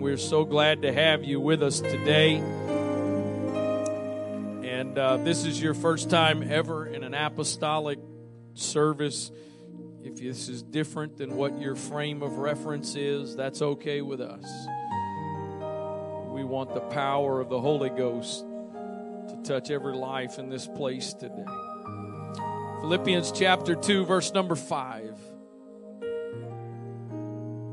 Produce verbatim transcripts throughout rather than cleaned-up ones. morning. We're so glad to have you with us today. And uh, this is your first time ever in an apostolic service. If this is different than what your frame of reference is, that's okay with us. We want the power of the Holy Ghost to touch every life in this place today. Philippians chapter two, verse number five.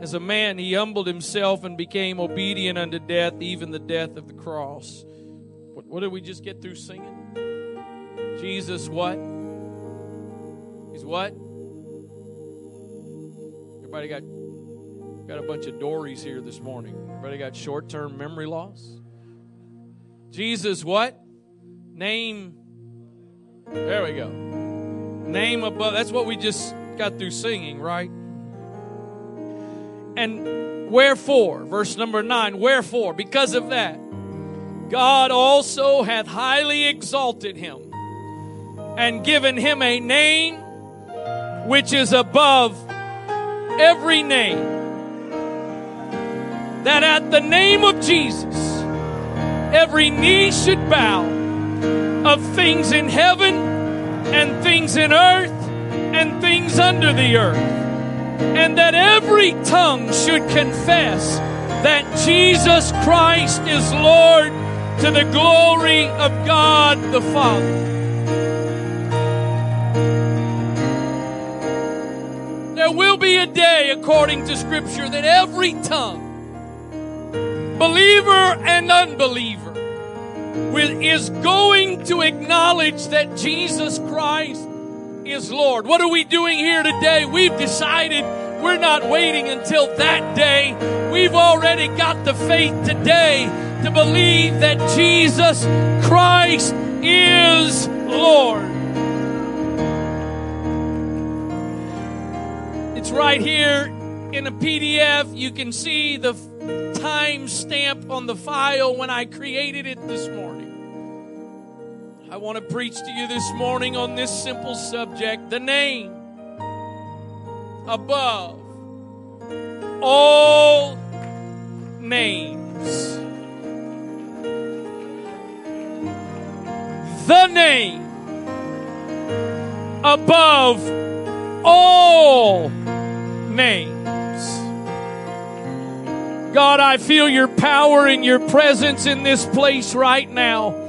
as a man, he humbled himself and became obedient unto death, even the death of the cross. What, what did we just get through singing? Jesus what? He's what? Everybody got got a bunch of Dories here this morning. Everybody got short-term memory loss? Jesus what? Name. There we go. Name above. That's what we just got through singing, right? And wherefore, verse number nine, wherefore, because of that, God also hath highly exalted him and given him a name which is above every name, that at the name of Jesus every knee should bow, of things in heaven and things in earth and things under the earth, and that every tongue should confess that Jesus Christ is Lord, to the glory of God the Father. There will be a day, according to Scripture, that every tongue, believer and unbeliever, will, is going to acknowledge that Jesus Christ is Lord. What are we doing here today? We've decided we're not waiting until that day. We've already got the faith today to believe that Jesus Christ is Lord. It's right here in a P D F. You can see the time stamp on the file when I created it this morning. I want to preach to you this morning on this simple subject, the name above all names. The name above all names. God, I feel your power and your presence in this place right now.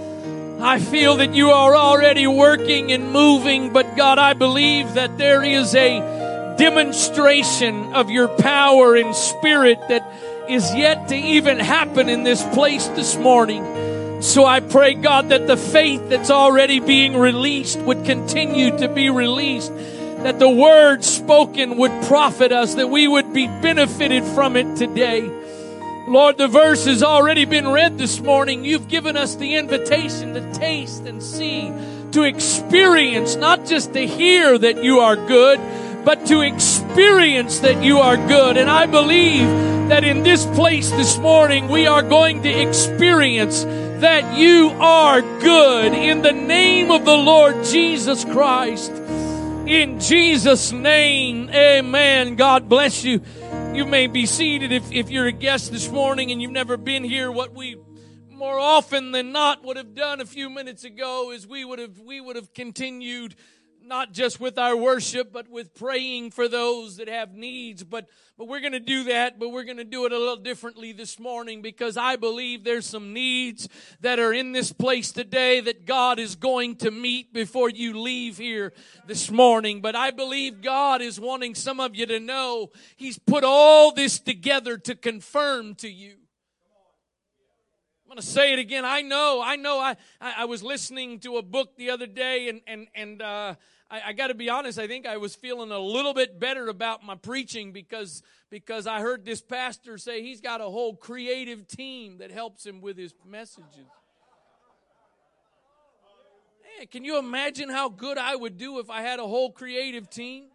I feel that you are already working and moving, but God, I believe that there is a demonstration of your power and spirit that is yet to even happen in this place this morning. So I pray, God, that the faith that's already being released would continue to be released, that the word spoken would profit us, that we would be benefited from it today. Lord, the verse has already been read this morning. You've given us the invitation to taste and see, to experience, not just to hear that you are good, but to experience that you are good. And I believe that in this place this morning, we are going to experience that you are good in the name of the Lord Jesus Christ. In Jesus' name, amen. God bless you. You may be seated if, if you're a guest this morning and you've never been here. What we more often than not would have done a few minutes ago is we would have we would have continued not just with our worship, but with praying for those that have needs. But but we're going to do that, but we're going to do it a little differently this morning, because I believe there's some needs that are in this place today that God is going to meet before you leave here this morning. But I believe God is wanting some of you to know He's put all this together to confirm to you. I'm going to say it again. I know, I know. I, I, I was listening to a book the other day, and, and, and uh, I, I got to be honest, I think I was feeling a little bit better about my preaching because, because I heard this pastor say he's got a whole creative team that helps him with his messages. Man, can you imagine how good I would do if I had a whole creative team?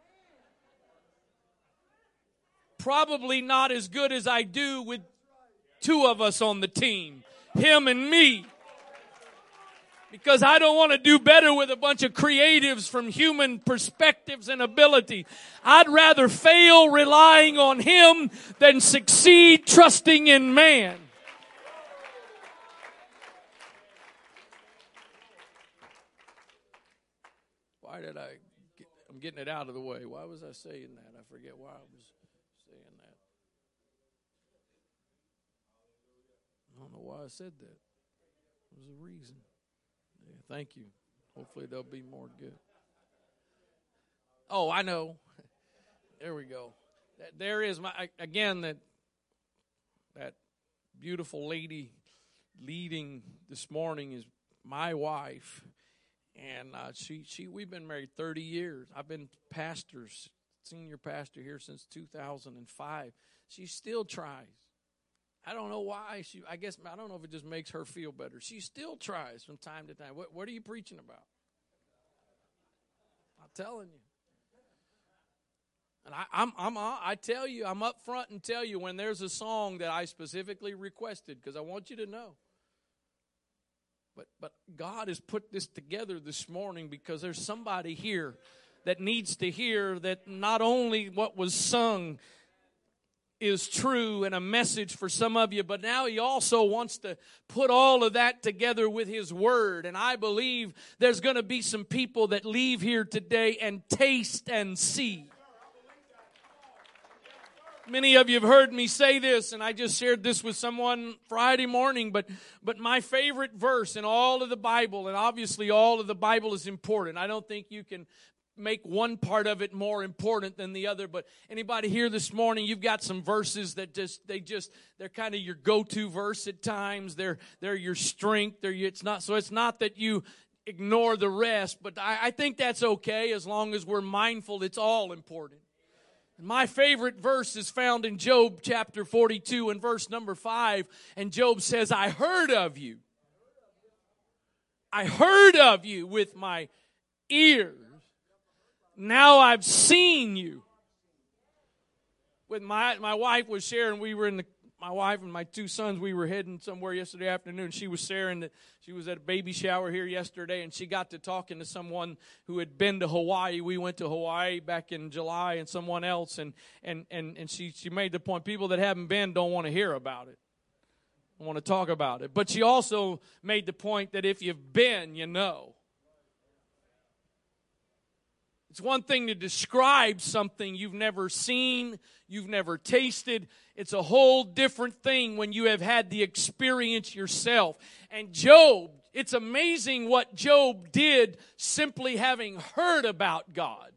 Probably not as good as I do with two of us on the team, him and me. Because I don't want to do better with a bunch of creatives from human perspectives and ability. I'd rather fail relying on him than succeed trusting in man. Why did I get, I'm getting it out of the way. Why was I saying that? I forget why I was saying that. I don't know why I said that. There's a reason. Yeah, thank you. Hopefully there'll be more good. Oh, I know. There we go. There is my, again, that that beautiful lady leading this morning is my wife. And uh, she, she, we've been married thirty years. I've been pastor, senior pastor here since two thousand five. She still tries. I don't know why. She, I guess, I don't know if it just makes her feel better. She still tries from time to time. What, what are you preaching about? I'm telling you. And I, I'm, I'm, I tell you, I'm up front and tell you when there's a song that I specifically requested because I want you to know. But but God has put this together this morning because there's somebody here that needs to hear that not only what was sung is true and a message for some of you, but now he also wants to put all of that together with his word. And I believe there's going to be some people that leave here today and taste and see. Many of you have heard me say this, and I just shared this with someone Friday morning, but but my favorite verse in all of the Bible, and obviously all of the Bible is important. I don't think you can make one part of it more important than the other, but anybody here this morning, you've got some verses that just, they just, they're kind of your go-to verse at times. They're they're your strength. They're your, it's not so it's not that you ignore the rest, but I, I think that's okay as long as we're mindful it's all important. My favorite verse is found in Job chapter forty-two and verse number five. And Job says, I heard of you. I heard of you with my ears. Now I've seen you. With my my wife was sharing, we were in the, my wife and my two sons, we were heading somewhere yesterday afternoon. She was sharing that she was at a baby shower here yesterday, and she got to talking to someone who had been to Hawaii. We went to Hawaii back in July, and someone else, and and and, and she, she made the point, people that haven't been don't want to hear about it, don't want to talk about it. But she also made the point that if you've been, you know. It's one thing to describe something you've never seen, you've never tasted. It's a whole different thing when you have had the experience yourself. And Job, it's amazing what Job did simply having heard about God.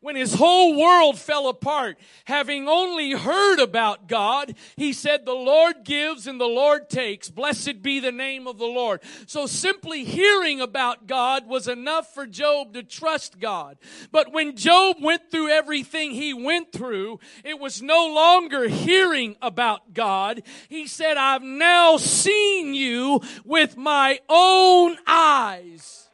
When his whole world fell apart, having only heard about God, he said, the Lord gives and the Lord takes. Blessed be the name of the Lord. So simply hearing about God was enough for Job to trust God. But when Job went through everything he went through, it was no longer hearing about God. He said, I've now seen you with my own eyes.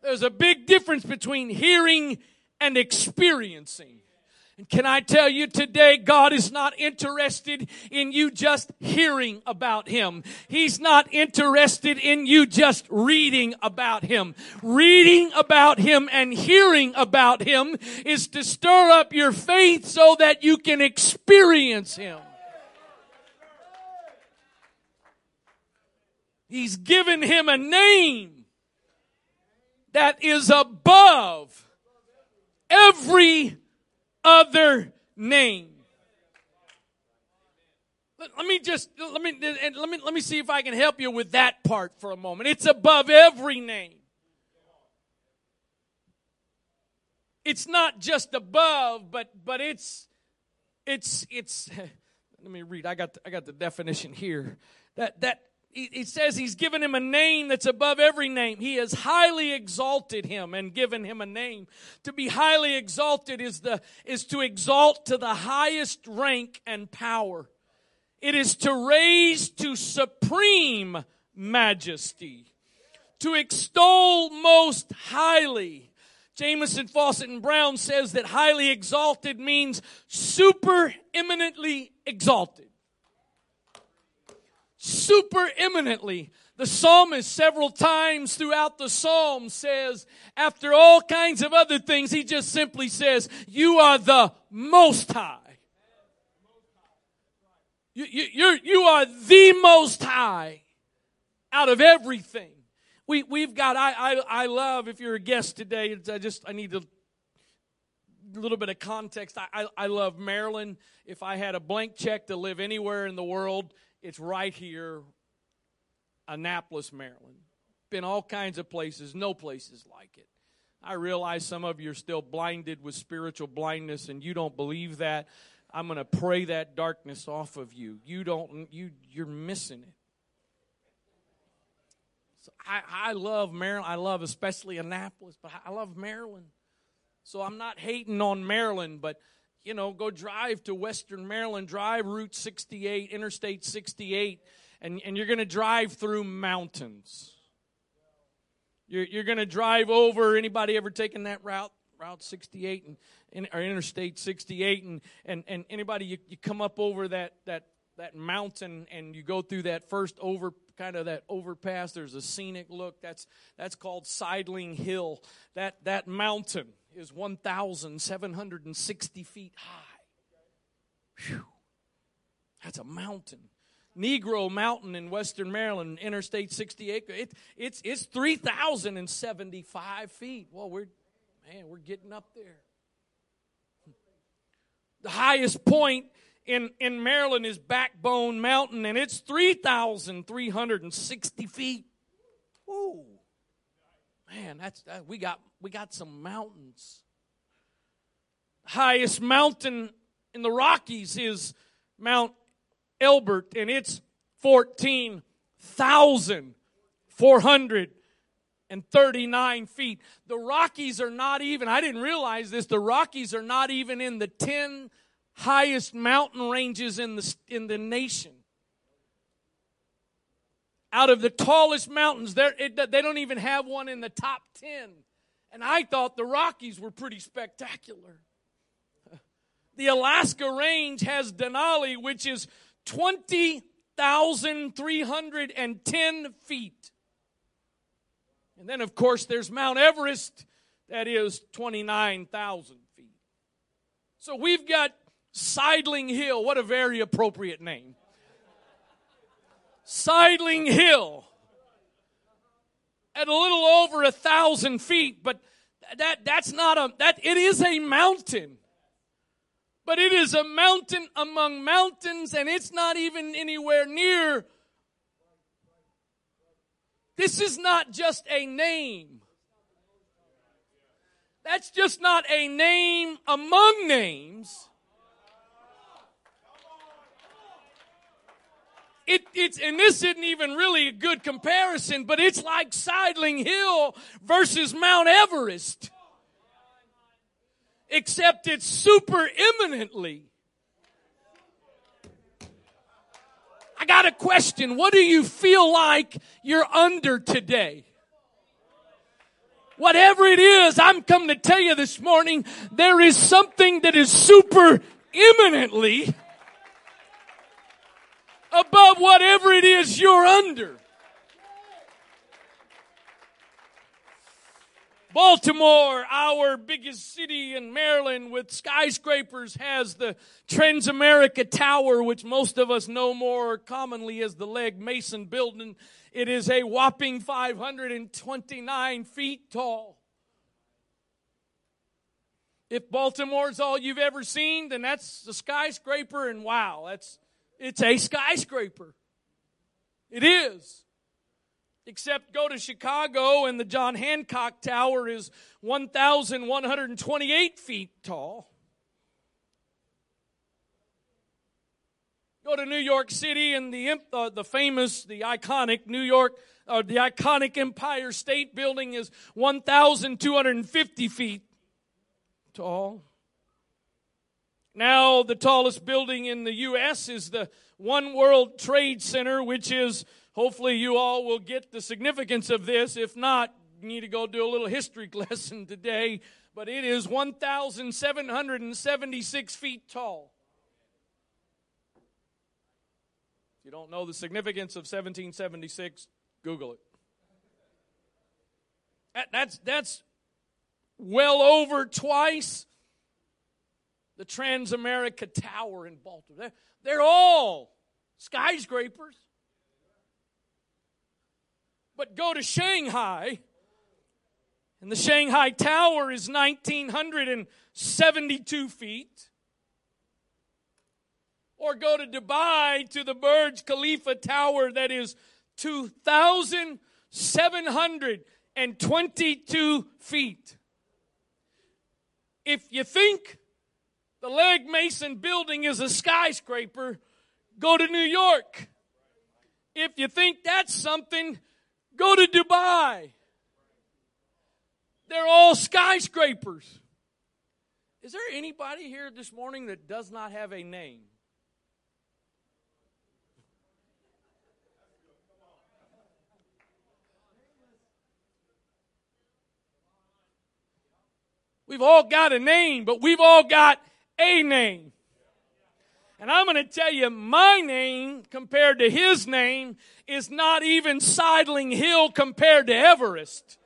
There's a big difference between hearing and experiencing. And can I tell you today, God is not interested in you just hearing about him. He's not interested in you just reading about him. Reading about him and hearing about him is to stir up your faith so that you can experience him. He's given him a name that is above every other name. Let, let me just let me and let me let me see if I can help you with that part for a moment. It's above every name. It's not just above, but but it's it's it's. Let me read. I got the, I got the definition here. That that. He says he's given him a name that's above every name. He has highly exalted him and given him a name. To be highly exalted is the is to exalt to the highest rank and power. It is to raise to supreme majesty. To extol most highly. Jameson Fawcett and Brown says that highly exalted means super eminently exalted. Super eminently. The psalmist several times throughout the psalm says, after all kinds of other things, he just simply says, you are the most high. You, you, you're, you are the most high out of everything. We, we've got, I, I, I love, if you're a guest today, it's, I just, I need a little bit of context. I, I, I love Maryland. If I had a blank check to live anywhere in the world, it's right here, Annapolis, Maryland. Been all kinds of places, no places like it. I realize some of you are still blinded with spiritual blindness and you don't believe that. I'm going to pray that darkness off of you. You don't, you, you're missing it. I, I love Maryland. I love especially Annapolis, but I love Maryland. So I'm not hating on Maryland, but, you know, go drive to Western Maryland, drive Route sixty-eight, Interstate sixty-eight, and, and you're going to drive through mountains. You're, you're going to drive over, anybody ever taken that route? Route sixty-eight and, and or Interstate sixty-eight, and, and, and anybody, you, you come up over that, that, that mountain and you go through that first over kind of that overpass, there's a scenic look. That's that's called Sideling Hill. That that mountain is one thousand seven hundred sixty feet high. Whew. That's a mountain. Negro Mountain in Western Maryland, Interstate sixty-eight. It, it's it's three thousand seventy-five feet. Well, we're man, we're getting up there. The highest point In in Maryland is Backbone Mountain, and it's three thousand three hundred sixty feet. Woo, man, that's that, we got we got some mountains. Highest mountain in the Rockies is Mount Elbert, and it's fourteen thousand four hundred thirty-nine feet. The Rockies are not even. I didn't realize this. The Rockies are not even in the ten highest mountain ranges in the in the nation. Out of the tallest mountains, it, they don't even have one in the top ten. And I thought the Rockies were pretty spectacular. The Alaska Range has Denali, which is twenty thousand three hundred ten feet. And then, of course, there's Mount Everest, that is twenty-nine thousand feet. So we've got Sideling Hill, what a very appropriate name. Sideling Hill at a little over a thousand feet, but that that's not a that it is a mountain. But it is a mountain among mountains, and it's not even anywhere near. This is not just a name. That's just not a name among names. It, it's, and this isn't even really a good comparison, but it's like Sideling Hill versus Mount Everest. Except it's super eminently. I got a question. What do you feel like you're under today? Whatever it is, I'm come to tell you this morning, there is something that is super eminently above whatever it is you're under. Baltimore, our biggest city in Maryland with skyscrapers, has the Transamerica Tower, which most of us know more commonly as the Leg Mason Building. It is a whopping five hundred twenty-nine feet tall. If Baltimore's all you've ever seen, then that's a skyscraper, and wow, that's it's a skyscraper. It is. Except go to Chicago, and the John Hancock Tower is one thousand one hundred twenty-eight feet tall. Go to New York City, and the uh, the famous, the iconic New York, uh, the iconic Empire State Building is one thousand two hundred fifty feet tall. Now the tallest building in the U S is the One World Trade Center, which is Hopefully you all will get the significance of this. If not, you need to go do a little history lesson today. But it is one thousand seven hundred seventy-six feet tall. If you don't know the significance of seventeen seventy-six, Google it. That's, that's well over twice the Transamerica Tower in Baltimore. They're, they're all skyscrapers. But go to Shanghai, and the Shanghai Tower is one thousand nine hundred seventy-two feet. Or go to Dubai to the Burj Khalifa Tower that is two thousand seven hundred twenty-two feet. If you think the Leg Mason Building is a skyscraper, go to New York. If you think that's something, go to Dubai. They're all skyscrapers. Is there anybody here this morning that does not have a name? We've all got a name, but we've all got a name. And I'm going to tell you, my name compared to his name is not even Sideling Hill compared to Everest.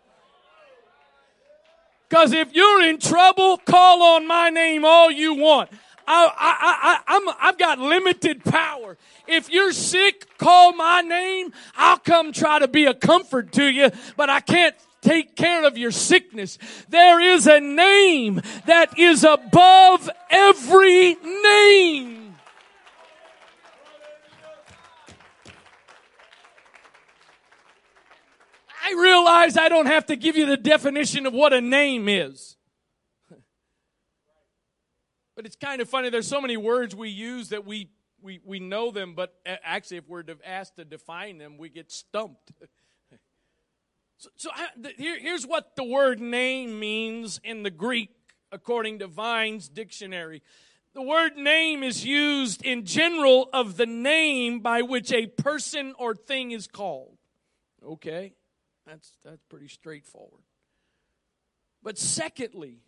Because if you're in trouble, call on my name all you want. I, I, I, I'm, I've got limited power. If you're sick, call my name. I'll come try to be a comfort to you, but I can't take care of your sickness. There is a name that is above every name. I realize I don't have to give you the definition of what a name is. But it's kind of funny. There's so many words we use that we, we, we know them, but actually if we're asked to define them, we get stumped. So, so I, the, here, here's what the word name means in the Greek, according to Vine's Dictionary. The word name is used in general of the name by which a person or thing is called. Okay, that's, that's pretty straightforward. But secondly,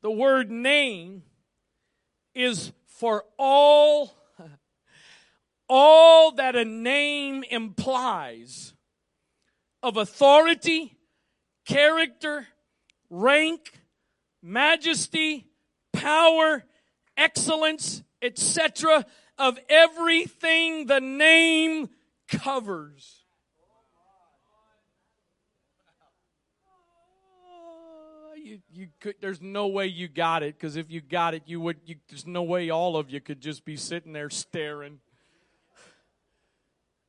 the word name is for all, all that a name implies. Of authority, character, rank, majesty, power, excellence, et cetera, of everything the name covers. Uh, you, you could, there's no way you got it, because if you got it, you would. You, there's no way all of you could just be sitting there staring.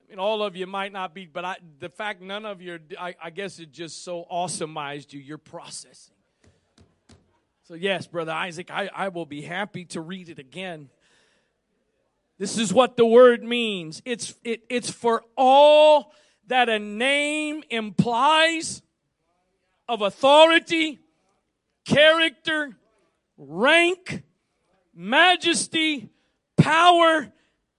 I mean, all of you might not be, but I, the fact none of you, I, I guess it just so awesomized you, you're processing. So yes, Brother Isaac, I, I will be happy to read it again. This is what the word means. It's it, it's for all that a name implies of authority, character, rank, majesty, power,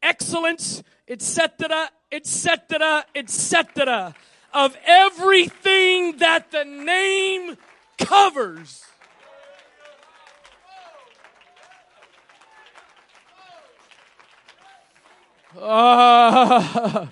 excellence, etc., etc., et cetera, of everything that the name covers. Uh,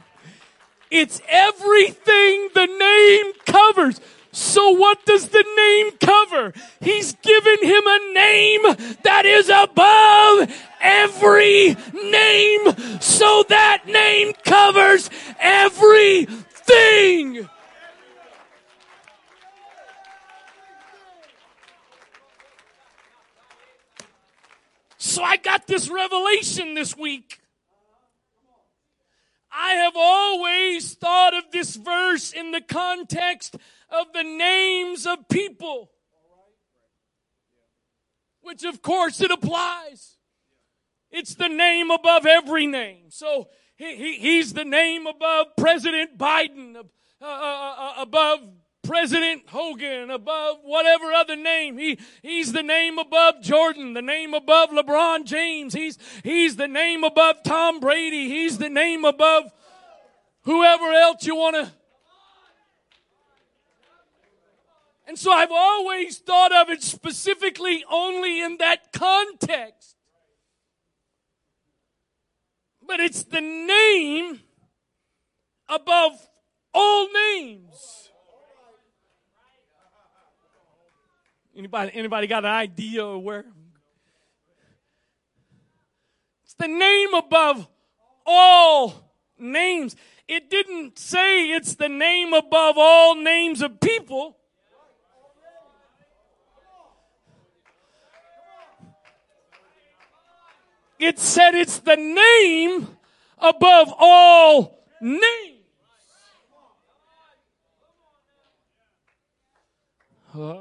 it's everything the name covers. So what does the name cover? He's given him a name that is above every name. So that name covers everything. So I got this revelation this week. I have always thought of this verse in the context of the names of people, which of course it applies. It's the name above every name. So he, he, he's the name above President Biden, uh, uh, uh, above President Hogan, above whatever other name. He, he's the name above Jordan, the name above LeBron James. He's, he's the name above Tom Brady. He's the name above whoever else you want to. And so I've always thought of it specifically only in that context. But it's the name above all names. Anybody, anybody got an idea of where? It's the name above all names. It didn't say it's the name above all names of people. It said it's the name above all names. Uh,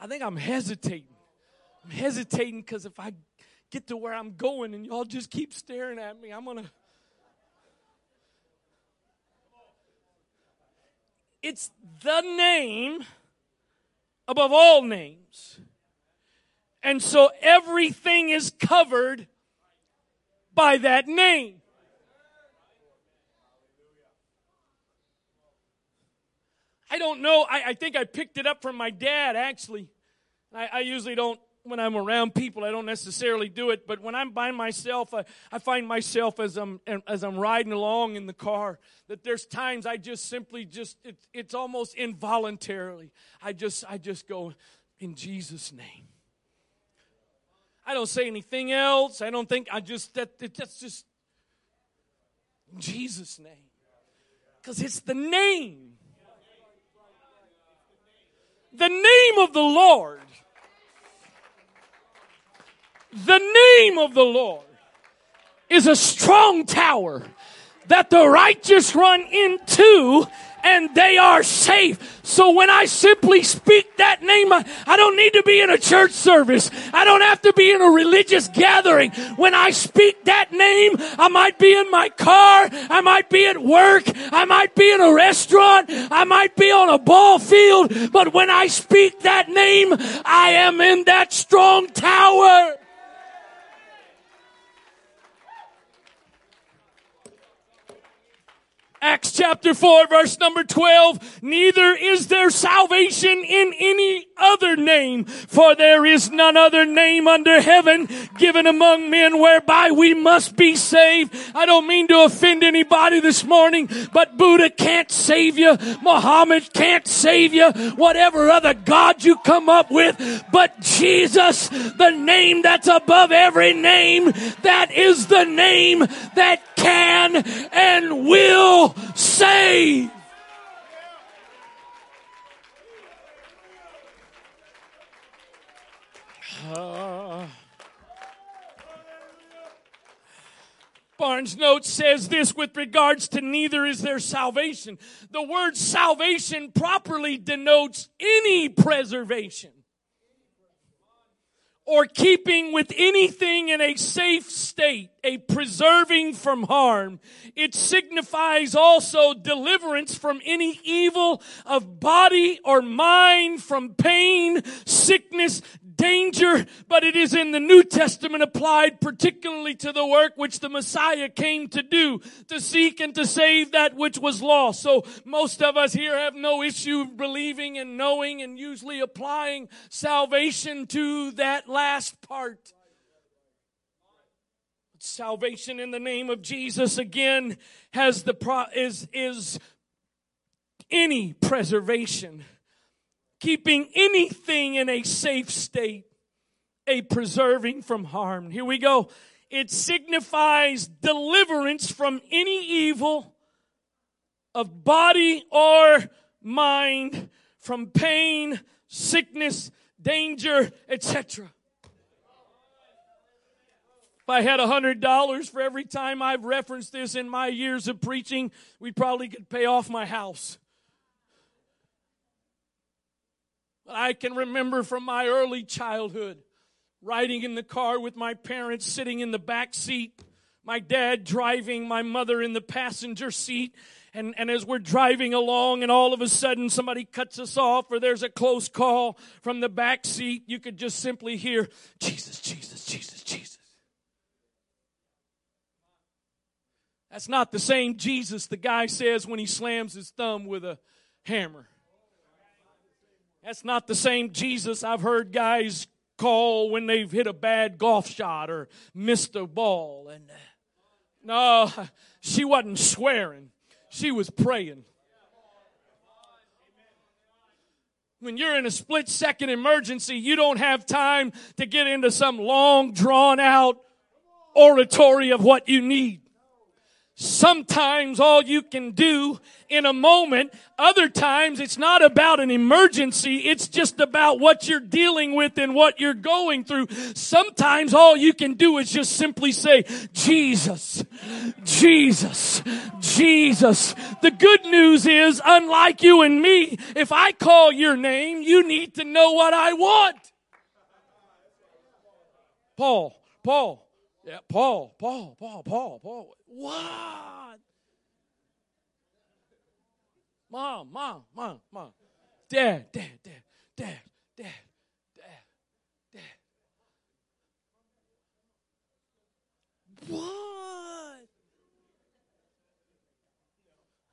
I think I'm hesitating. I'm hesitating because if I get to where I'm going and y'all just keep staring at me, I'm going to. It's the name above all names. And so everything is covered by that name. I don't know. I, I think I picked it up from my dad, actually. I, I usually don't, when I'm around people, I don't necessarily do it. But when I'm by myself, I, I find myself as I'm as I'm riding along in the car, that there's times I just simply just, it, it's almost involuntarily. I just I just go, in Jesus' name. I don't say anything else. I don't think, I just, that it, that's just, in Jesus' name. Because it's the name. The name of the Lord. The name of the Lord is a strong tower that the righteous run into and they are safe. So when I simply speak that name, I, I don't need to be in a church service. I don't have to be in a religious gathering. When I speak that name, I might be in my car. I might be at work. I might be in a restaurant. I might be on a ball field. But when I speak that name, I am in that strong tower. Acts chapter four, verse number twelve, neither is there salvation in any other name, for there is none other name under heaven given among men whereby we must be saved. I don't mean to offend anybody this morning, but Buddha can't save you. Muhammad can't save you. Whatever other God you come up with, but Jesus, the name that's above every name, that is the name that can and will save. Uh, Barnes' note says this with regards to neither is there salvation. The word salvation properly denotes any preservation or keeping with anything in a safe state, a preserving from harm. It signifies also deliverance from any evil of body or mind, from pain, sickness, danger, but it is in the New Testament applied particularly to the work which the Messiah came to do, to seek and to save that which was lost. So most of us here have no issue believing and knowing and usually applying salvation to that last part. Salvation in the name of Jesus again has the pro- is is any preservation. Keeping anything in a safe state, a preserving from harm. Here we go. It signifies deliverance from any evil of body or mind, from pain, sickness, danger, et cetera. If I had one hundred dollars for every time I've referenced this in my years of preaching, we probably could pay off my house. I can remember from my early childhood riding in the car with my parents, sitting in the back seat, my dad driving, my mother in the passenger seat. And, and as we're driving along and all of a sudden somebody cuts us off or there's a close call from the back seat, you could just simply hear, Jesus, Jesus, Jesus, Jesus. That's not the same Jesus the guy says when he slams his thumb with a hammer. That's not the same Jesus I've heard guys call when they've hit a bad golf shot or missed a ball. And no, she wasn't swearing. She was praying. When you're in a split-second emergency, you don't have time to get into some long, drawn-out oratory of what you need. Sometimes all you can do in a moment, other times it's not about an emergency, it's just about what you're dealing with and what you're going through. Sometimes all you can do is just simply say, Jesus, Jesus, Jesus. The good news is, unlike you and me, if I call your name, you need to know what I want. Paul, Paul. Yeah, Paul, Paul, Paul, Paul, Paul. What? Mom, mom, mom, mom. Dad, dad, dad, dad, dad, dad, dad. What?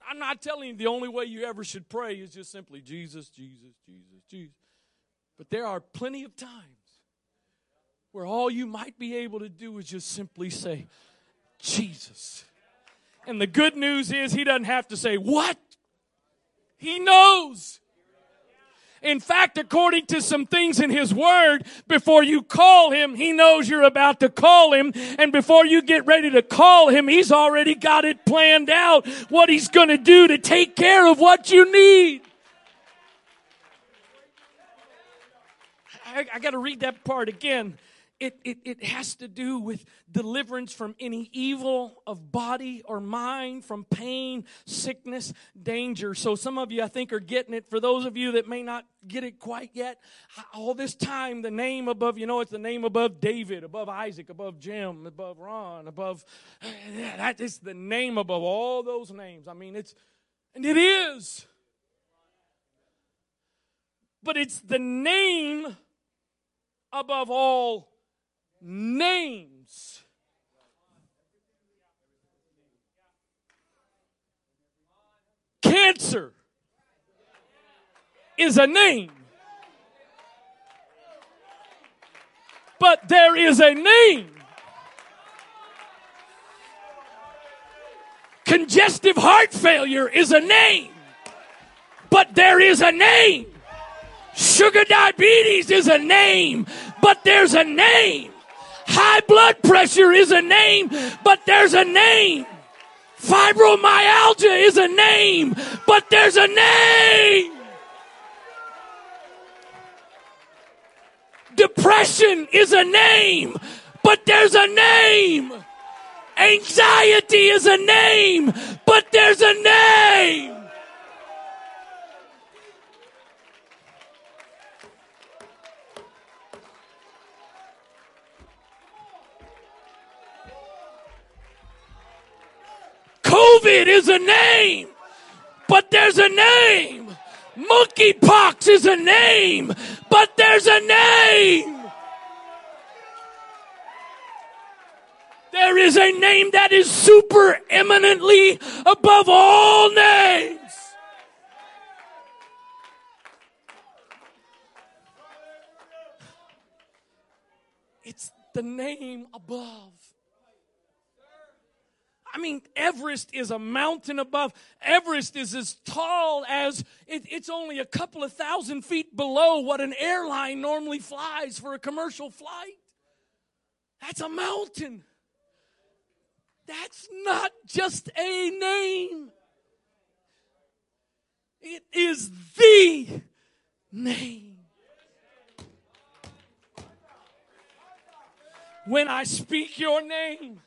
I'm not telling you the only way you ever should pray is just simply Jesus, Jesus, Jesus, Jesus. But there are plenty of times where all you might be able to do is just simply say, Jesus. And the good news is he doesn't have to say, what? He knows. In fact, according to some things in his word, before you call him, he knows you're about to call him. And before you get ready to call him, he's already got it planned out, what he's going to do to take care of what you need. I, I got to read that part again. It, it it has to do with deliverance from any evil of body or mind, from pain, sickness, danger. So some of you, I think, are getting it. For those of you that may not get it quite yet, all this time, the name above, you know, it's the name above David, above Isaac, above Jim, above Ron, above, that is the name above all those names. I mean, it's, and it is. But it's the name above all names. Cancer is a name. But there is a name. Congestive heart failure is a name. But there is a name. Sugar diabetes is a name. But there's a name. High blood pressure is a name, but there's a name. Fibromyalgia is a name, but there's a name. Depression is a name, but there's a name. Anxiety is a name, but there's a name. COVID is a name, but there's a name. Monkeypox is a name, but there's a name. There is a name that is super eminently above all names. It's the name above. I mean, Everest is a mountain above. Everest is as tall as, it, it's only a couple of thousand feet below what an airline normally flies for a commercial flight. That's a mountain. That's not just a name. It is the name. When I speak your name,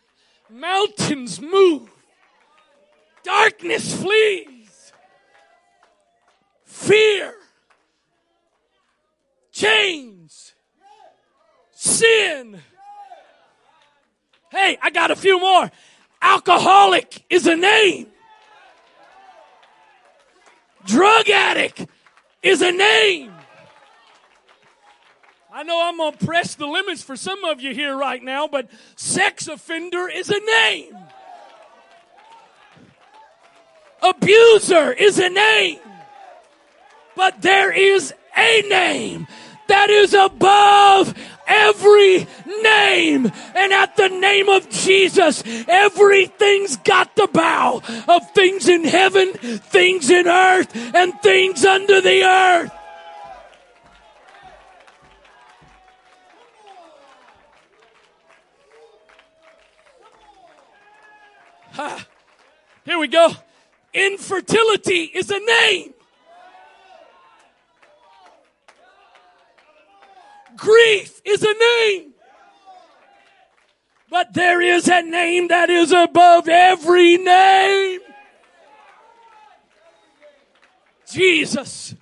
mountains move. Darkness flees. Fear. Chains. Sin. Hey, I got a few more. Alcoholic is a name. Drug addict is a name. I know I'm going to press the limits for some of you here right now, but sex offender is a name. Abuser is a name, but there is a name that is above every name, and at the name of Jesus, everything's got to bow, of things in heaven, things in earth, and things under the earth. Ha. Here we go. Infertility is a name. Grief is a name. But there is a name that is above every name. Jesus.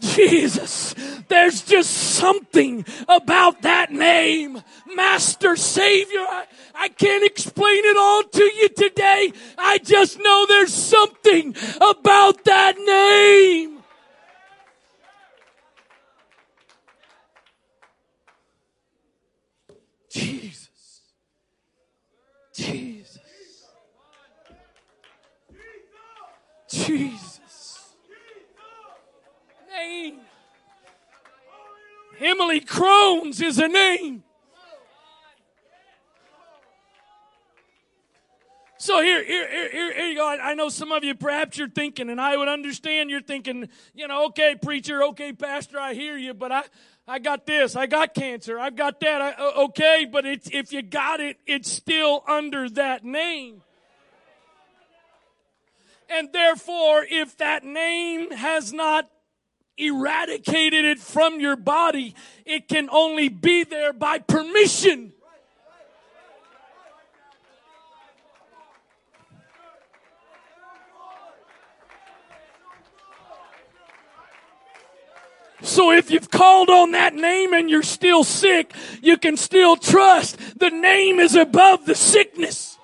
Jesus. There's just something about that name. Master, Savior. I, I can't explain it all to you today. I just know there's something about that name. Jesus. Jesus. Jesus. Name. Emily Crones is a name. So here, here, here, here you go. I, I know some of you, perhaps you're thinking, and I would understand you're thinking, you know, okay, preacher, okay, pastor, I hear you, but I, I got this, I got cancer, I've got that, I, okay, but it's, if you got it, it's still under that name. And therefore, if that name has not eradicated it from your body, it can only be there by permission. So if you've called on that name and you're still sick, you can still trust the name is above the sickness.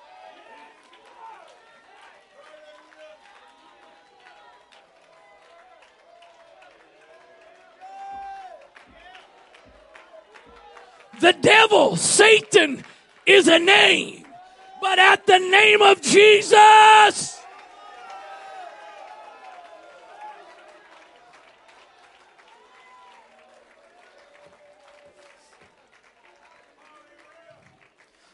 The devil, Satan, is a name, but at the name of Jesus,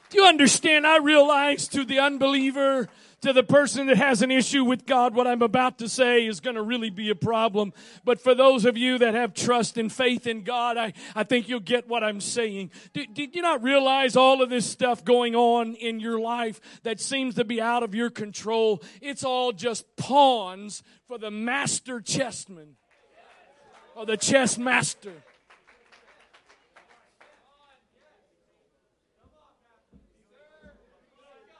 do you understand? I realize to the unbeliever, to the person that has an issue with God, what I'm about to say is going to really be a problem. But for those of you that have trust and faith in God, I, I think you'll get what I'm saying. Did, did you not realize all of this stuff going on in your life that seems to be out of your control? It's all just pawns for the master chessman or the chess master.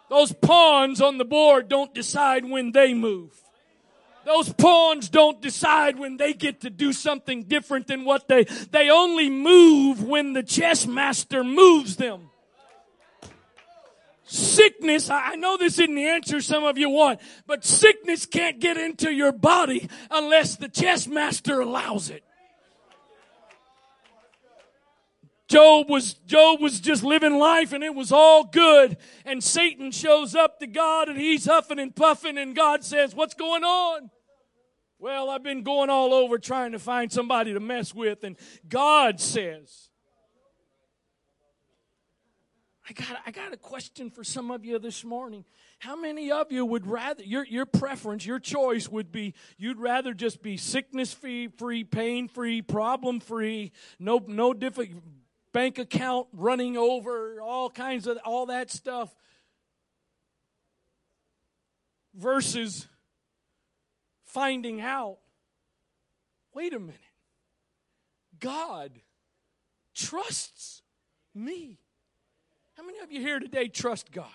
Those pawns on the board don't decide when they move. Those pawns don't decide when they get to do something different than what they... They only move when the chess master moves them. Sickness, I know this isn't the answer some of you want, but sickness can't get into your body unless the chess master allows it. Job was, Job was just living life and it was all good. And Satan shows up to God and he's huffing and puffing and God says, what's going on? Well, I've been going all over trying to find somebody to mess with. And God says, I got, I got a question for some of you this morning. How many of you would rather, your, your preference, your choice would be, you'd rather just be sickness-free, free, pain-free, problem-free, no, no difficulty. Bank account running over, all kinds of, all that stuff. Versus finding out, wait a minute, God trusts me. How many of you here today trust God?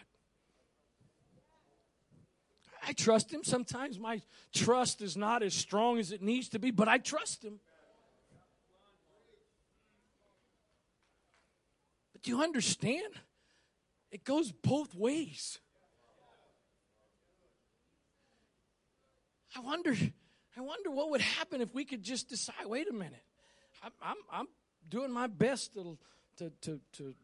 I trust Him. Sometimes my trust is not as strong as it needs to be, but I trust Him. Do you understand? It goes both ways. I wonder, I wonder what would happen if we could just decide, wait a minute, I'm, I'm, I'm doing my best to, to, to, to,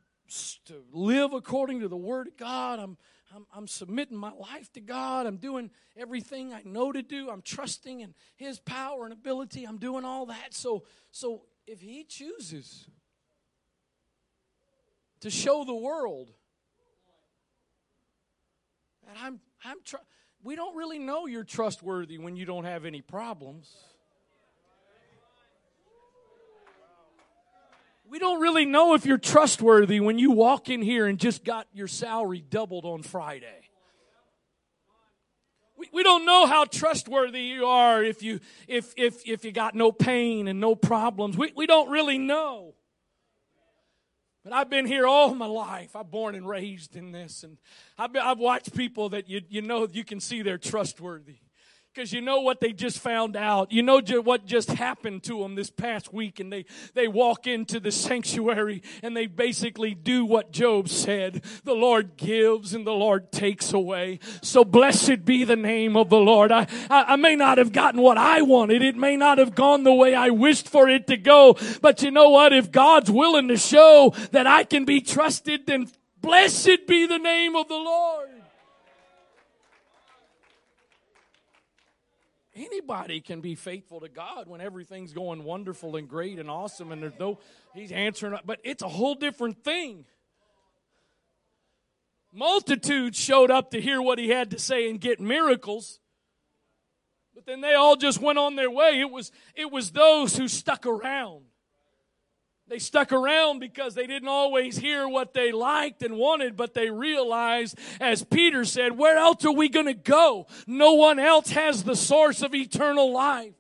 to live according to the Word of God. I'm, I'm, I'm submitting my life to God. I'm doing everything I know to do. I'm trusting in his power and ability. I'm doing all that. So, so if he chooses to show the world that I'm, I'm tr- we don't really know you're trustworthy when you don't have any problems. We don't really know if you're trustworthy when you walk in here and just got your salary doubled on Friday. We, we don't know how trustworthy you are if you if if if you got no pain and no problems. We we don't really know. But I've been here all my life. I'm born and raised in this, and I've been, I've watched people that you you know you can see they're trustworthy. Because you know what they just found out. You know what just happened to them this past week. And they, they walk into the sanctuary and they basically do what Job said. The Lord gives and the Lord takes away. So blessed be the name of the Lord. I, I, I may not have gotten what I wanted. It may not have gone the way I wished for it to go. But you know what? If God's willing to show that I can be trusted, then blessed be the name of the Lord. Anybody can be faithful to God when everything's going wonderful and great and awesome and there's no, he's answering, but it's a whole different thing. Multitudes showed up to hear what he had to say and get miracles, but then they all just went on their way. It was, it was those who stuck around. They stuck around because they didn't always hear what they liked and wanted, but they realized, as Peter said, where else are we going to go? No one else has the source of eternal life.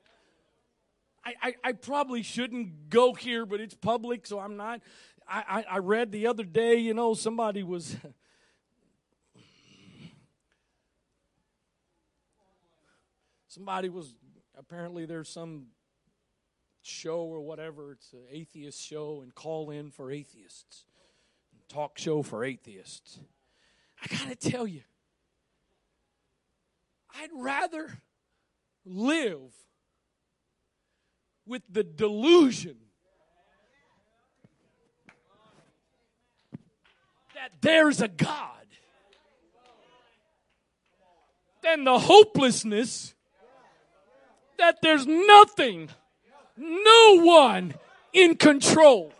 I, I, I probably shouldn't go here, but it's public, so I'm not. I, I, I read the other day, you know, somebody was... somebody was... Apparently there's some... show or whatever, it's an atheist show and call in for atheists, talk show for atheists. I gotta tell you, I'd rather live with the delusion that there's a God than the hopelessness that there's nothing. No one in control.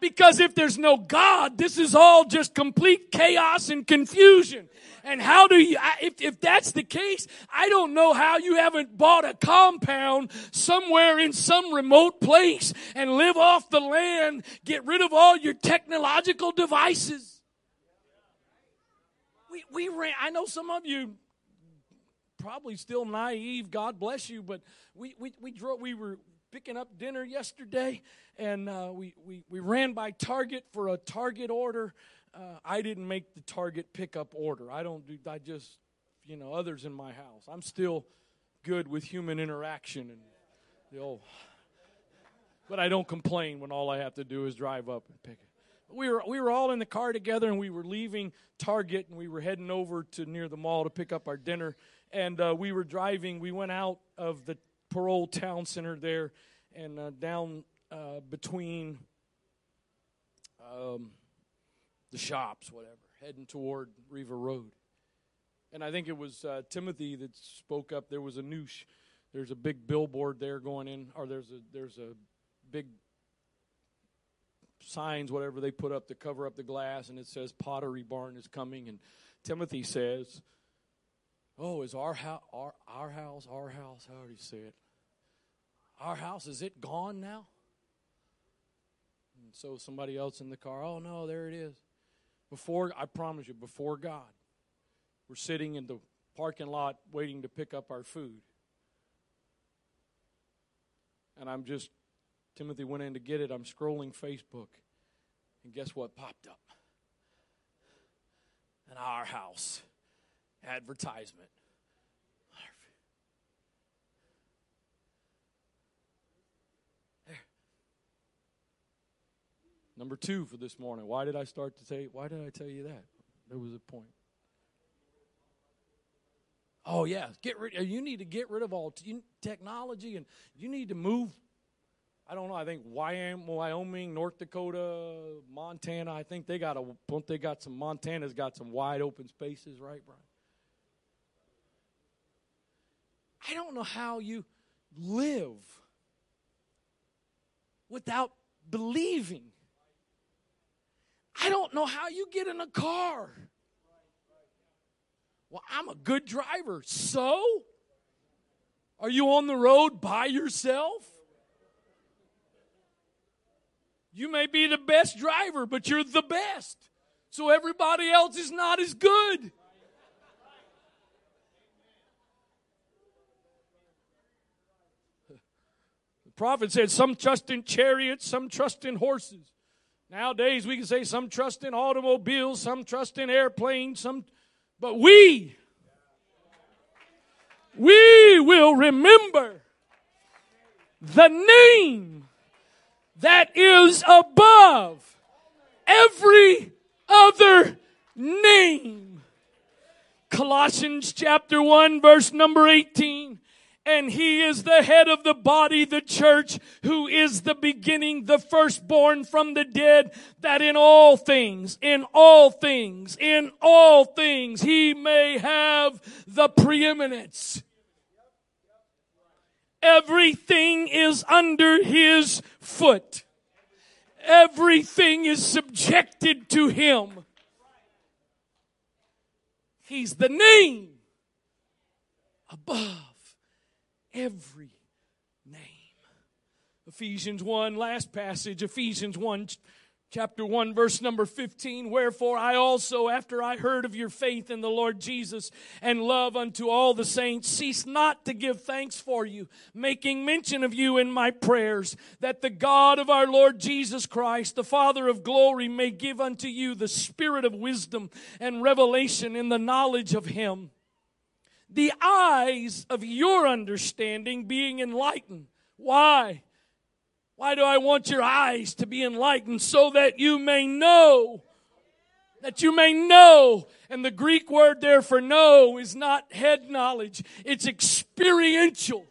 Because if there's no God, this is all just complete chaos and confusion. And how do you, if, if that's the case, I don't know how you haven't bought a compound somewhere in some remote place and live off the land, get rid of all your technological devices. We, we ran, I know some of you, probably still naive, God bless you, but we we we drove, we were picking up dinner yesterday, and uh, we, we, we ran by Target for a Target order. Uh, I didn't make the Target pickup order. I don't do, I just, you know, others in my house. I'm still good with human interaction, and the old, but I don't complain when all I have to do is drive up and pick it. We were we were all in the car together, and we were leaving Target, and we were heading over to near the mall to pick up our dinner. And uh, we were driving. We went out of the Parole Town Center there and uh, down uh, between um, the shops, whatever, heading toward Riva Road. And I think it was uh, Timothy that spoke up. There was a new, sh- there's a big billboard there going in, or there's a there's a big signs, whatever they put up to cover up the glass, and it says Pottery Barn is coming. And Timothy says, oh, is our, ho- our, our house, our house, how do you say it? Our house, is it gone now? And so somebody else in the car, oh, no, there it is. Before, I promise you, before God, we're sitting in the parking lot waiting to pick up our food. And I'm just, Timothy went in to get it. I'm scrolling Facebook. And guess what popped up? And our house. Advertisement. There. Number two for this morning. Why did I start to say, why did I tell you that? There was a point. Oh, yeah. Get rid. You need to get rid of all t- technology, and you need to move. I don't know. I think Wyoming, North Dakota, Montana. I think they got a. Don't they got some? Montana's got some wide open spaces, right, Brian? I don't know how you live without believing. I don't know how you get in a car. Well, I'm a good driver. So? Are you on the road by yourself? You may be the best driver, but you're the best. So everybody else is not as good. The prophet said some trust in chariots, some trust in horses. Nowadays we can say some trust in automobiles, some trust in airplanes, some, but we, we will remember the name that is above every other name. Colossians chapter one, verse number eighteen. And he is the head of the body, the church, who is the beginning, the firstborn from the dead, that in all things, in all things, in all things, he may have the preeminence. Everything is under his foot. Everything is subjected to him. He's the name above every name. Ephesians one, last passage, Ephesians one, chapter one, verse number fifteen. Wherefore I also, after I heard of your faith in the Lord Jesus and love unto all the saints, cease not to give thanks for you, making mention of you in my prayers, that the God of our Lord Jesus Christ, the Father of glory, may give unto you the spirit of wisdom and revelation in the knowledge of him. The eyes of your understanding being enlightened. Why? Why do I want your eyes to be enlightened? So that you may know. That you may know. And the Greek word there for know is not head knowledge. It's experiential.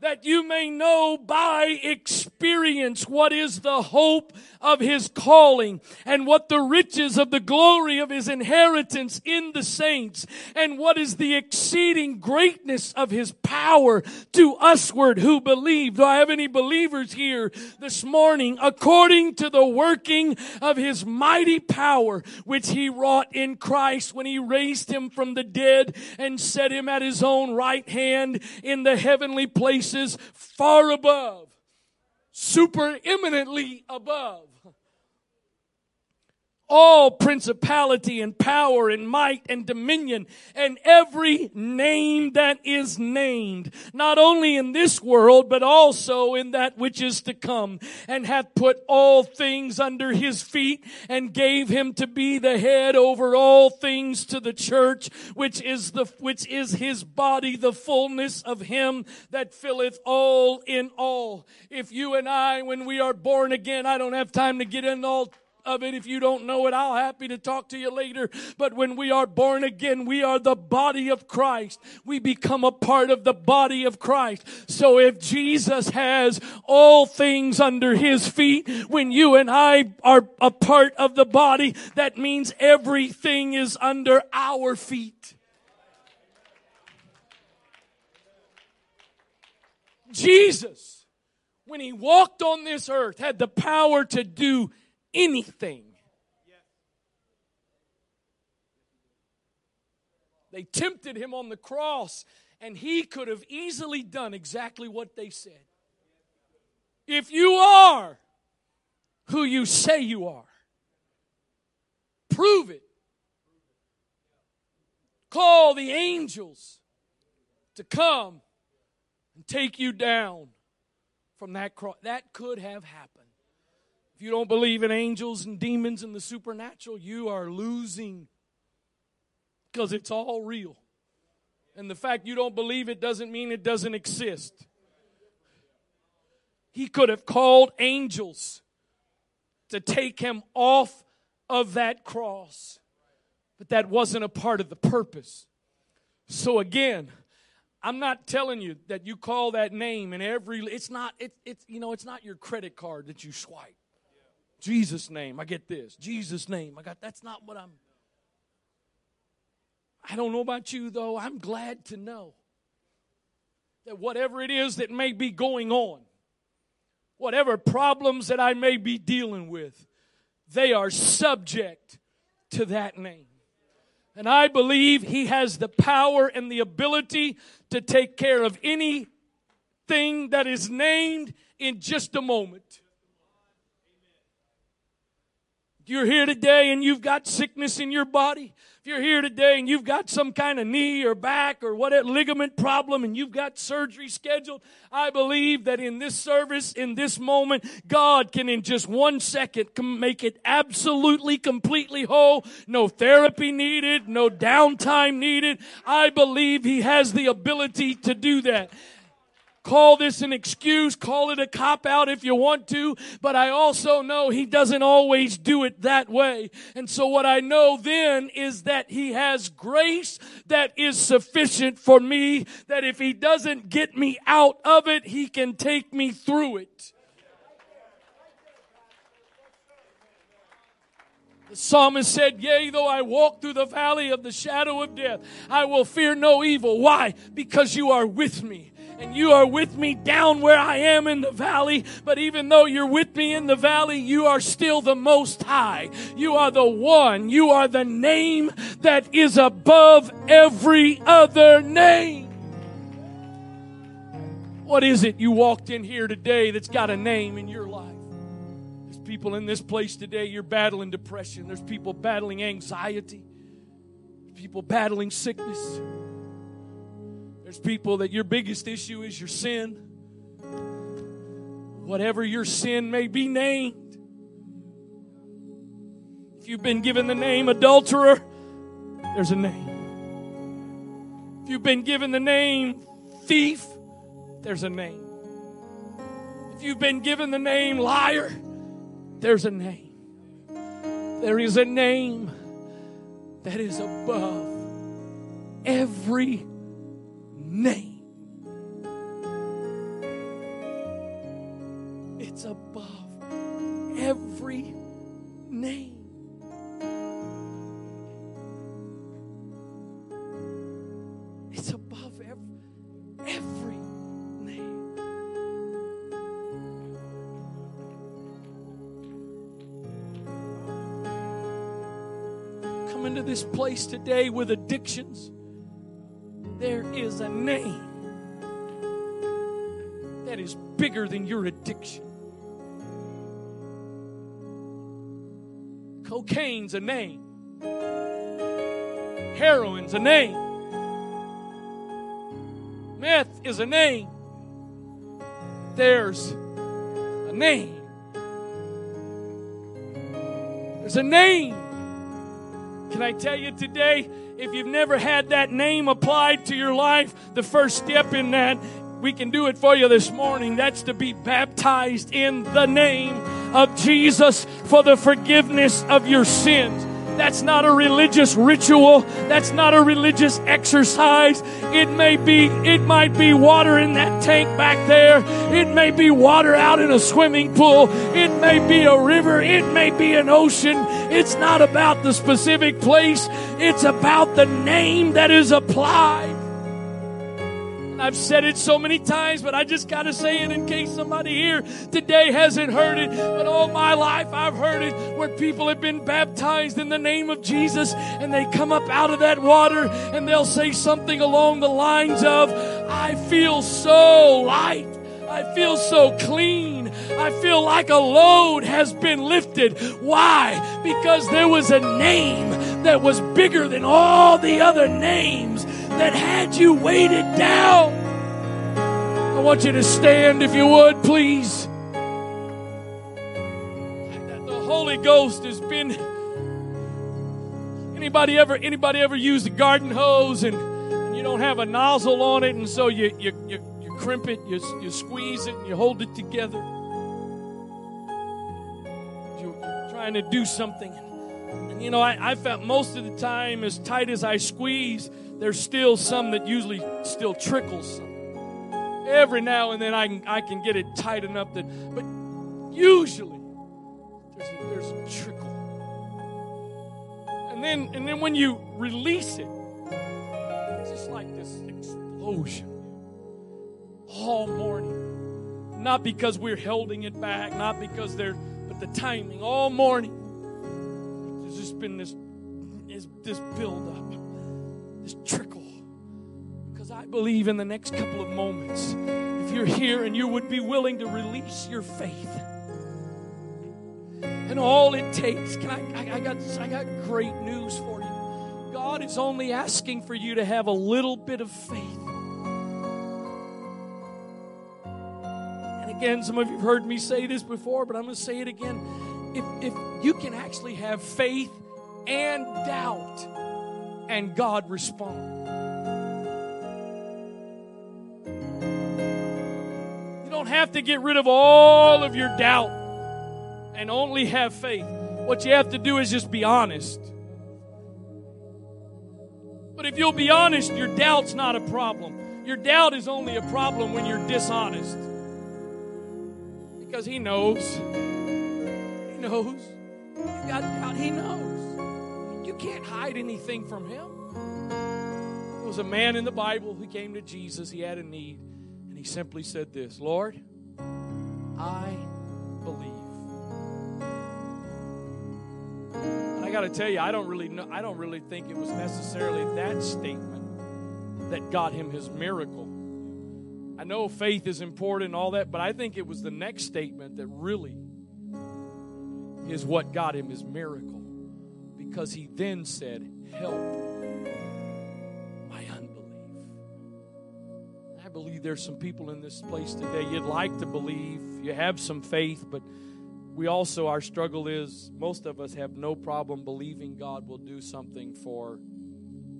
That you may know by experience what is the hope of his calling, and what the riches of the glory of his inheritance in the saints, and what is the exceeding greatness of his power to usward who believe. Do I have any believers here this morning? According to the working of his mighty power, which he wrought in Christ when he raised him from the dead and set him at his own right hand in the heavenly place, far above, super eminently above all principality and power and might and dominion and every name that is named, not only in this world, but also in that which is to come, and hath put all things under his feet, and gave him to be the head over all things to the church, which is the, which is his body, the fullness of him that filleth all in all. If you and I, when we are born again, I don't have time to get into all of it. If you don't know it, I'll happy to talk to you later. But when we are born again, we are the body of Christ. We become a part of the body of Christ. So if Jesus has all things under his feet, when you and I are a part of the body, that means everything is under our feet. Jesus, when he walked on this earth, had the power to do anything. They tempted him on the cross, and he could have easily done exactly what they said. If you are who you say you are, prove it. Call the angels to come and take you down from that cross. That could have happened. If you don't believe in angels and demons and the supernatural, you are losing, because it's all real. And the fact you don't believe it doesn't mean it doesn't exist. He could have called angels to take him off of that cross, but that wasn't a part of the purpose. So again, I'm not telling you that you call that name and every, it's not, it's, it's, you know, it's not your credit card that you swipe. Yeah. Jesus' name, I get this. Jesus' name, I got, that's not what I'm. I don't know about you, though. I'm glad to know that whatever it is that may be going on, whatever problems that I may be dealing with, they are subject to that name. And I believe he has the power and the ability to take care of anything that is named in just a moment. If you're here today and you've got sickness in your body, if you're here today and you've got some kind of knee or back or what ligament problem and you've got surgery scheduled, I believe that in this service, in this moment, God can in just one second make it absolutely, completely whole. No therapy needed, no downtime needed. I believe he has the ability to do that. Call this an excuse, call it a cop-out if you want to, but I also know he doesn't always do it that way. And so what I know then is that he has grace that is sufficient for me, that if he doesn't get me out of it, he can take me through it. The psalmist said, yea, though I walk through the valley of the shadow of death, I will fear no evil. Why? Because you are with me. And you are with me down where I am in the valley. But even though you're with me in the valley, you are still the Most High. You are the one. You are the name that is above every other name. What is it you walked in here today that's got a name in your life? There's people in this place today, you're battling depression. There's people battling anxiety. There's people battling sickness. There's people that your biggest issue is your sin. Whatever your sin may be named. If you've been given the name adulterer, there's a name. If you've been given the name thief, there's a name. If you've been given the name liar, there's a name. There is a name that is above every name. It's above every name. It's above every, every name. Come into this place today with addictions. There is a name that is bigger than your addiction. Cocaine's a name. Heroin's a name. Meth is a name. There's a name. There's a name. Can I tell you today? If you've never had that name applied to your life, the first step in that, we can do it for you this morning. That's to be baptized in the name of Jesus for the forgiveness of your sins. That's not a religious ritual. That's not a religious exercise. It may be, it might be water in that tank back there. It may be water out in a swimming pool. It may be a river. It may be an ocean. It's not about the specific place. It's about the name that is applied. I've said it so many times, but I just got to say it in case somebody here today hasn't heard it. But all my life I've heard it where people have been baptized in the name of Jesus and they come up out of that water and they'll say something along the lines of, I feel so light. I feel so clean. I feel like a load has been lifted. Why? Because there was a name that was bigger than all the other names that had you weighted down. I want you to stand if you would, please. The Holy Ghost has been... Anybody ever anybody ever used a garden hose and, and you don't have a nozzle on it and so you, you, you, you crimp it, you, you squeeze it, and you hold it together. You're trying to do something. And you know, I, I felt most of the time, as tight as I squeeze, there's still some that usually still trickles. Every now and then I can, I can get it tight enough that, but usually there's a, there's a trickle. And then, and then when you release it, it's just like this explosion all morning. Not because we're holding it back, not because they're, but the timing all morning. There's just been this, this buildup, this trickle. I believe in the next couple of moments, if you're here and you would be willing to release your faith, and all it takes, can I, I, I got, I got great news for you. God is only asking for you to have a little bit of faith. And again, some of you have heard me say this before, but I'm going to say it again. If if you can actually have faith and doubt, and God responds. Have to get rid of all of your doubt and only have faith. What you have to do is just be honest. But if you'll be honest, your doubt's not a problem. Your doubt is only a problem when you're dishonest. Because he knows. He knows. You got doubt, he knows. You can't hide anything from him. There was a man in the Bible who came to Jesus. He had a need. He simply said this, Lord, I believe. And I got to tell you, I don't really know, I don't really think it was necessarily that statement that got him his miracle. I know faith is important and all that, but I think it was the next statement that really is what got him his miracle. Because he then said, help. I believe there's some people in this place today, you'd like to believe, you have some faith, but we also, our struggle is most of us have no problem believing God will do something for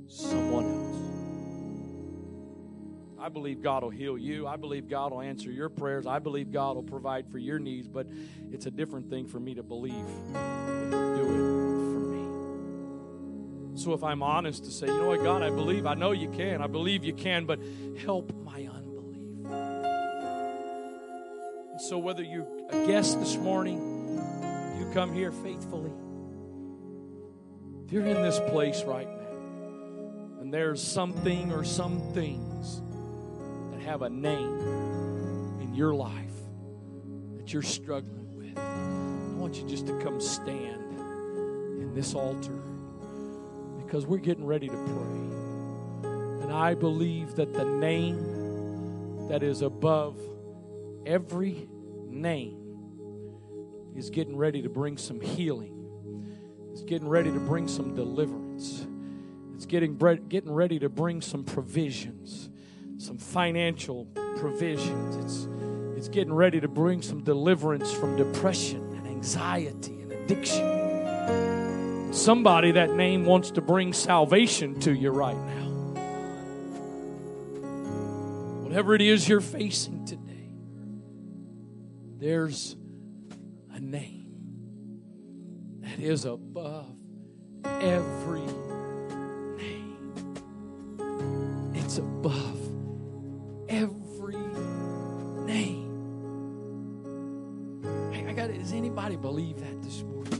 someone else. I believe God will heal you. I believe God will answer your prayers. I believe God will provide for your needs, but it's a different thing for me to believe than to do it for me. So if I'm honest to say, you know what, God, I believe, I know you can, I believe you can, but help my unbelief. And so whether you're a guest this morning, you come here faithfully, if you're in this place right now, and there's something or some things that have a name in your life that you're struggling with, I want you just to come stand in this altar, because we're getting ready to pray. And I believe that the name that is above every name is getting ready to bring some healing. It's getting ready to bring some deliverance. It's getting getting ready to bring some provisions, some financial provisions. It's, it's getting ready to bring some deliverance from depression and anxiety and addiction. Somebody, that name wants to bring salvation to you right now. Whatever it is you're facing today, there's a name that is above every name. It's above every name. Hey, I got it. Does anybody believe that this morning?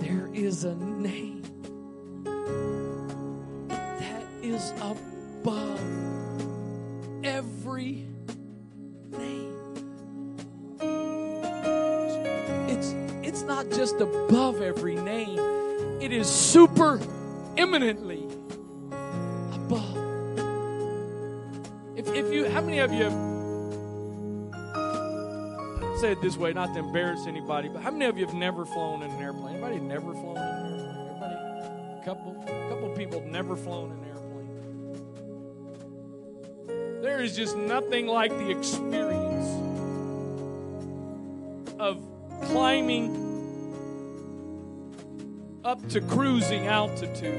There is a name that is above every name. It's, it's not just above every name. It is super eminently above. If, if you, how many of you, I'll say it this way, not to embarrass anybody, but how many of you have never flown in an airplane? Anybody never flown in an airplane? Everybody, a couple, a couple people have never flown in an airplane. There is just nothing like the experience of climbing up to cruising altitude.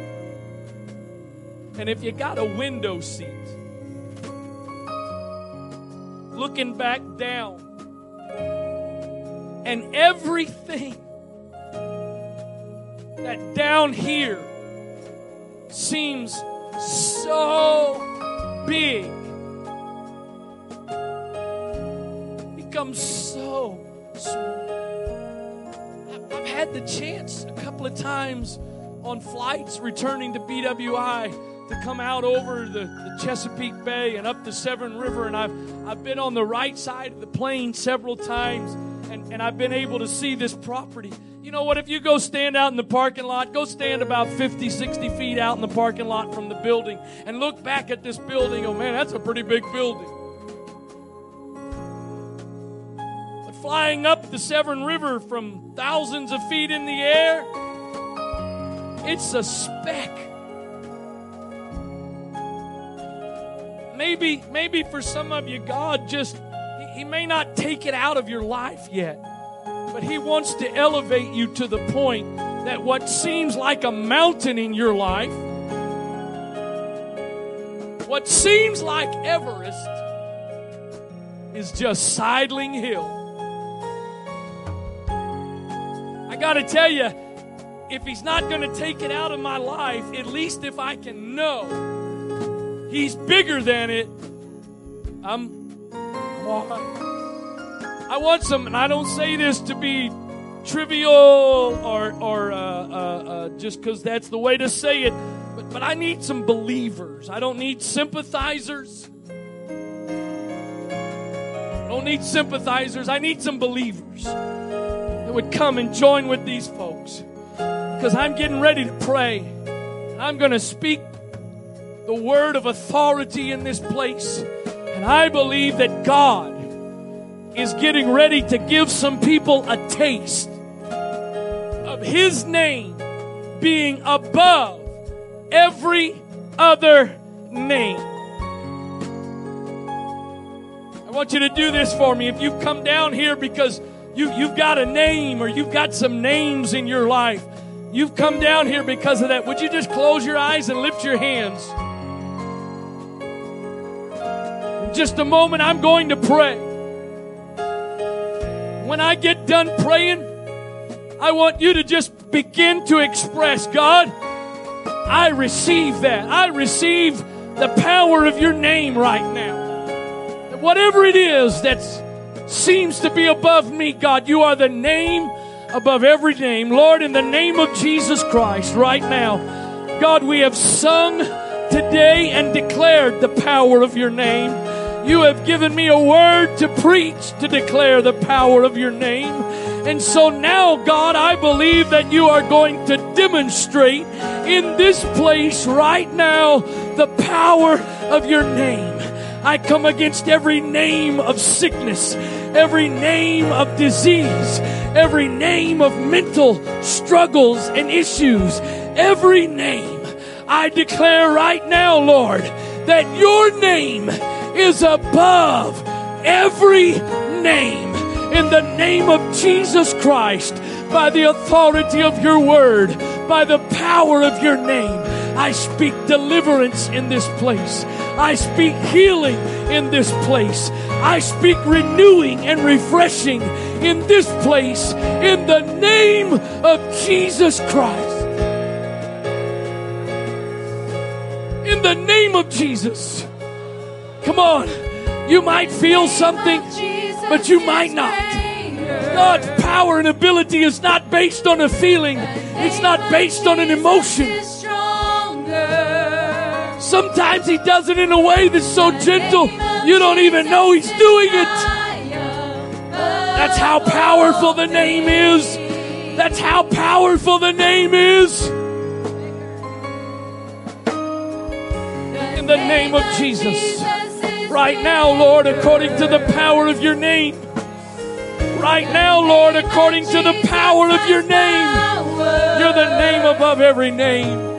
And if you got a window seat, looking back down, and everything that down here seems so big becomes so small. I've had the chance a couple of times on flights returning to B W I to come out over the, the Chesapeake Bay and up the Severn River, and I've I've been on the right side of the plane several times, and, and I've been able to see this property. You know what? If you go stand out in the parking lot, go stand about fifty, sixty feet out in the parking lot from the building and look back at this building. Oh, man, that's a pretty big building. But flying up the Severn River from thousands of feet in the air, it's a speck. Maybe, maybe for some of you, God just, he, he may not take it out of your life yet. But he wants to elevate you to the point that what seems like a mountain in your life, what seems like Everest, is just Sideling Hill. I got to tell you, if he's not going to take it out of my life, at least if I can know he's bigger than it, I'm, I'm all right. I want some, and I don't say this to be trivial or or uh, uh, uh, just because that's the way to say it, but, but I need some believers. I don't need sympathizers. I don't need sympathizers. I need some believers that would come and join with these folks, because I'm getting ready to pray. I'm going to speak the word of authority in this place, and I believe that God is getting ready to give some people a taste of his name being above every other name. I want you to do this for me. If you've come down here because you, you've got a name or you've got some names in your life, you've come down here because of that, would you just close your eyes and lift your hands? In just a moment, I'm going to pray. When I get done praying, I want you to just begin to express, God, I receive that. I receive the power of your name right now. Whatever it is that seems to be above me, God, you are the name above every name. Lord, in the name of Jesus Christ right now, God, we have sung today and declared the power of your name. You have given me a word to preach to declare the power of your name. And so now, God, I believe that you are going to demonstrate in this place right now the power of your name. I come against every name of sickness, every name of disease, every name of mental struggles and issues, every name. I declare right now, Lord, that your name is above every name. In the name of Jesus Christ, by the authority of your word, by the power of your name, I speak deliverance in this place. I speak healing in this place. I speak renewing and refreshing in this place, in the name of Jesus Christ. In the name of Jesus. Come on, you might feel something, but you might not. God's power and ability is not based on a feeling. It's not based on an emotion. Sometimes he does it in a way that's so gentle, you don't even know he's doing it. That's how powerful the name is. That's how powerful the name is. In the name of Jesus. Right now, Lord, according to the power of your name. Right now, Lord, according to the power of your name. You're the name above every name.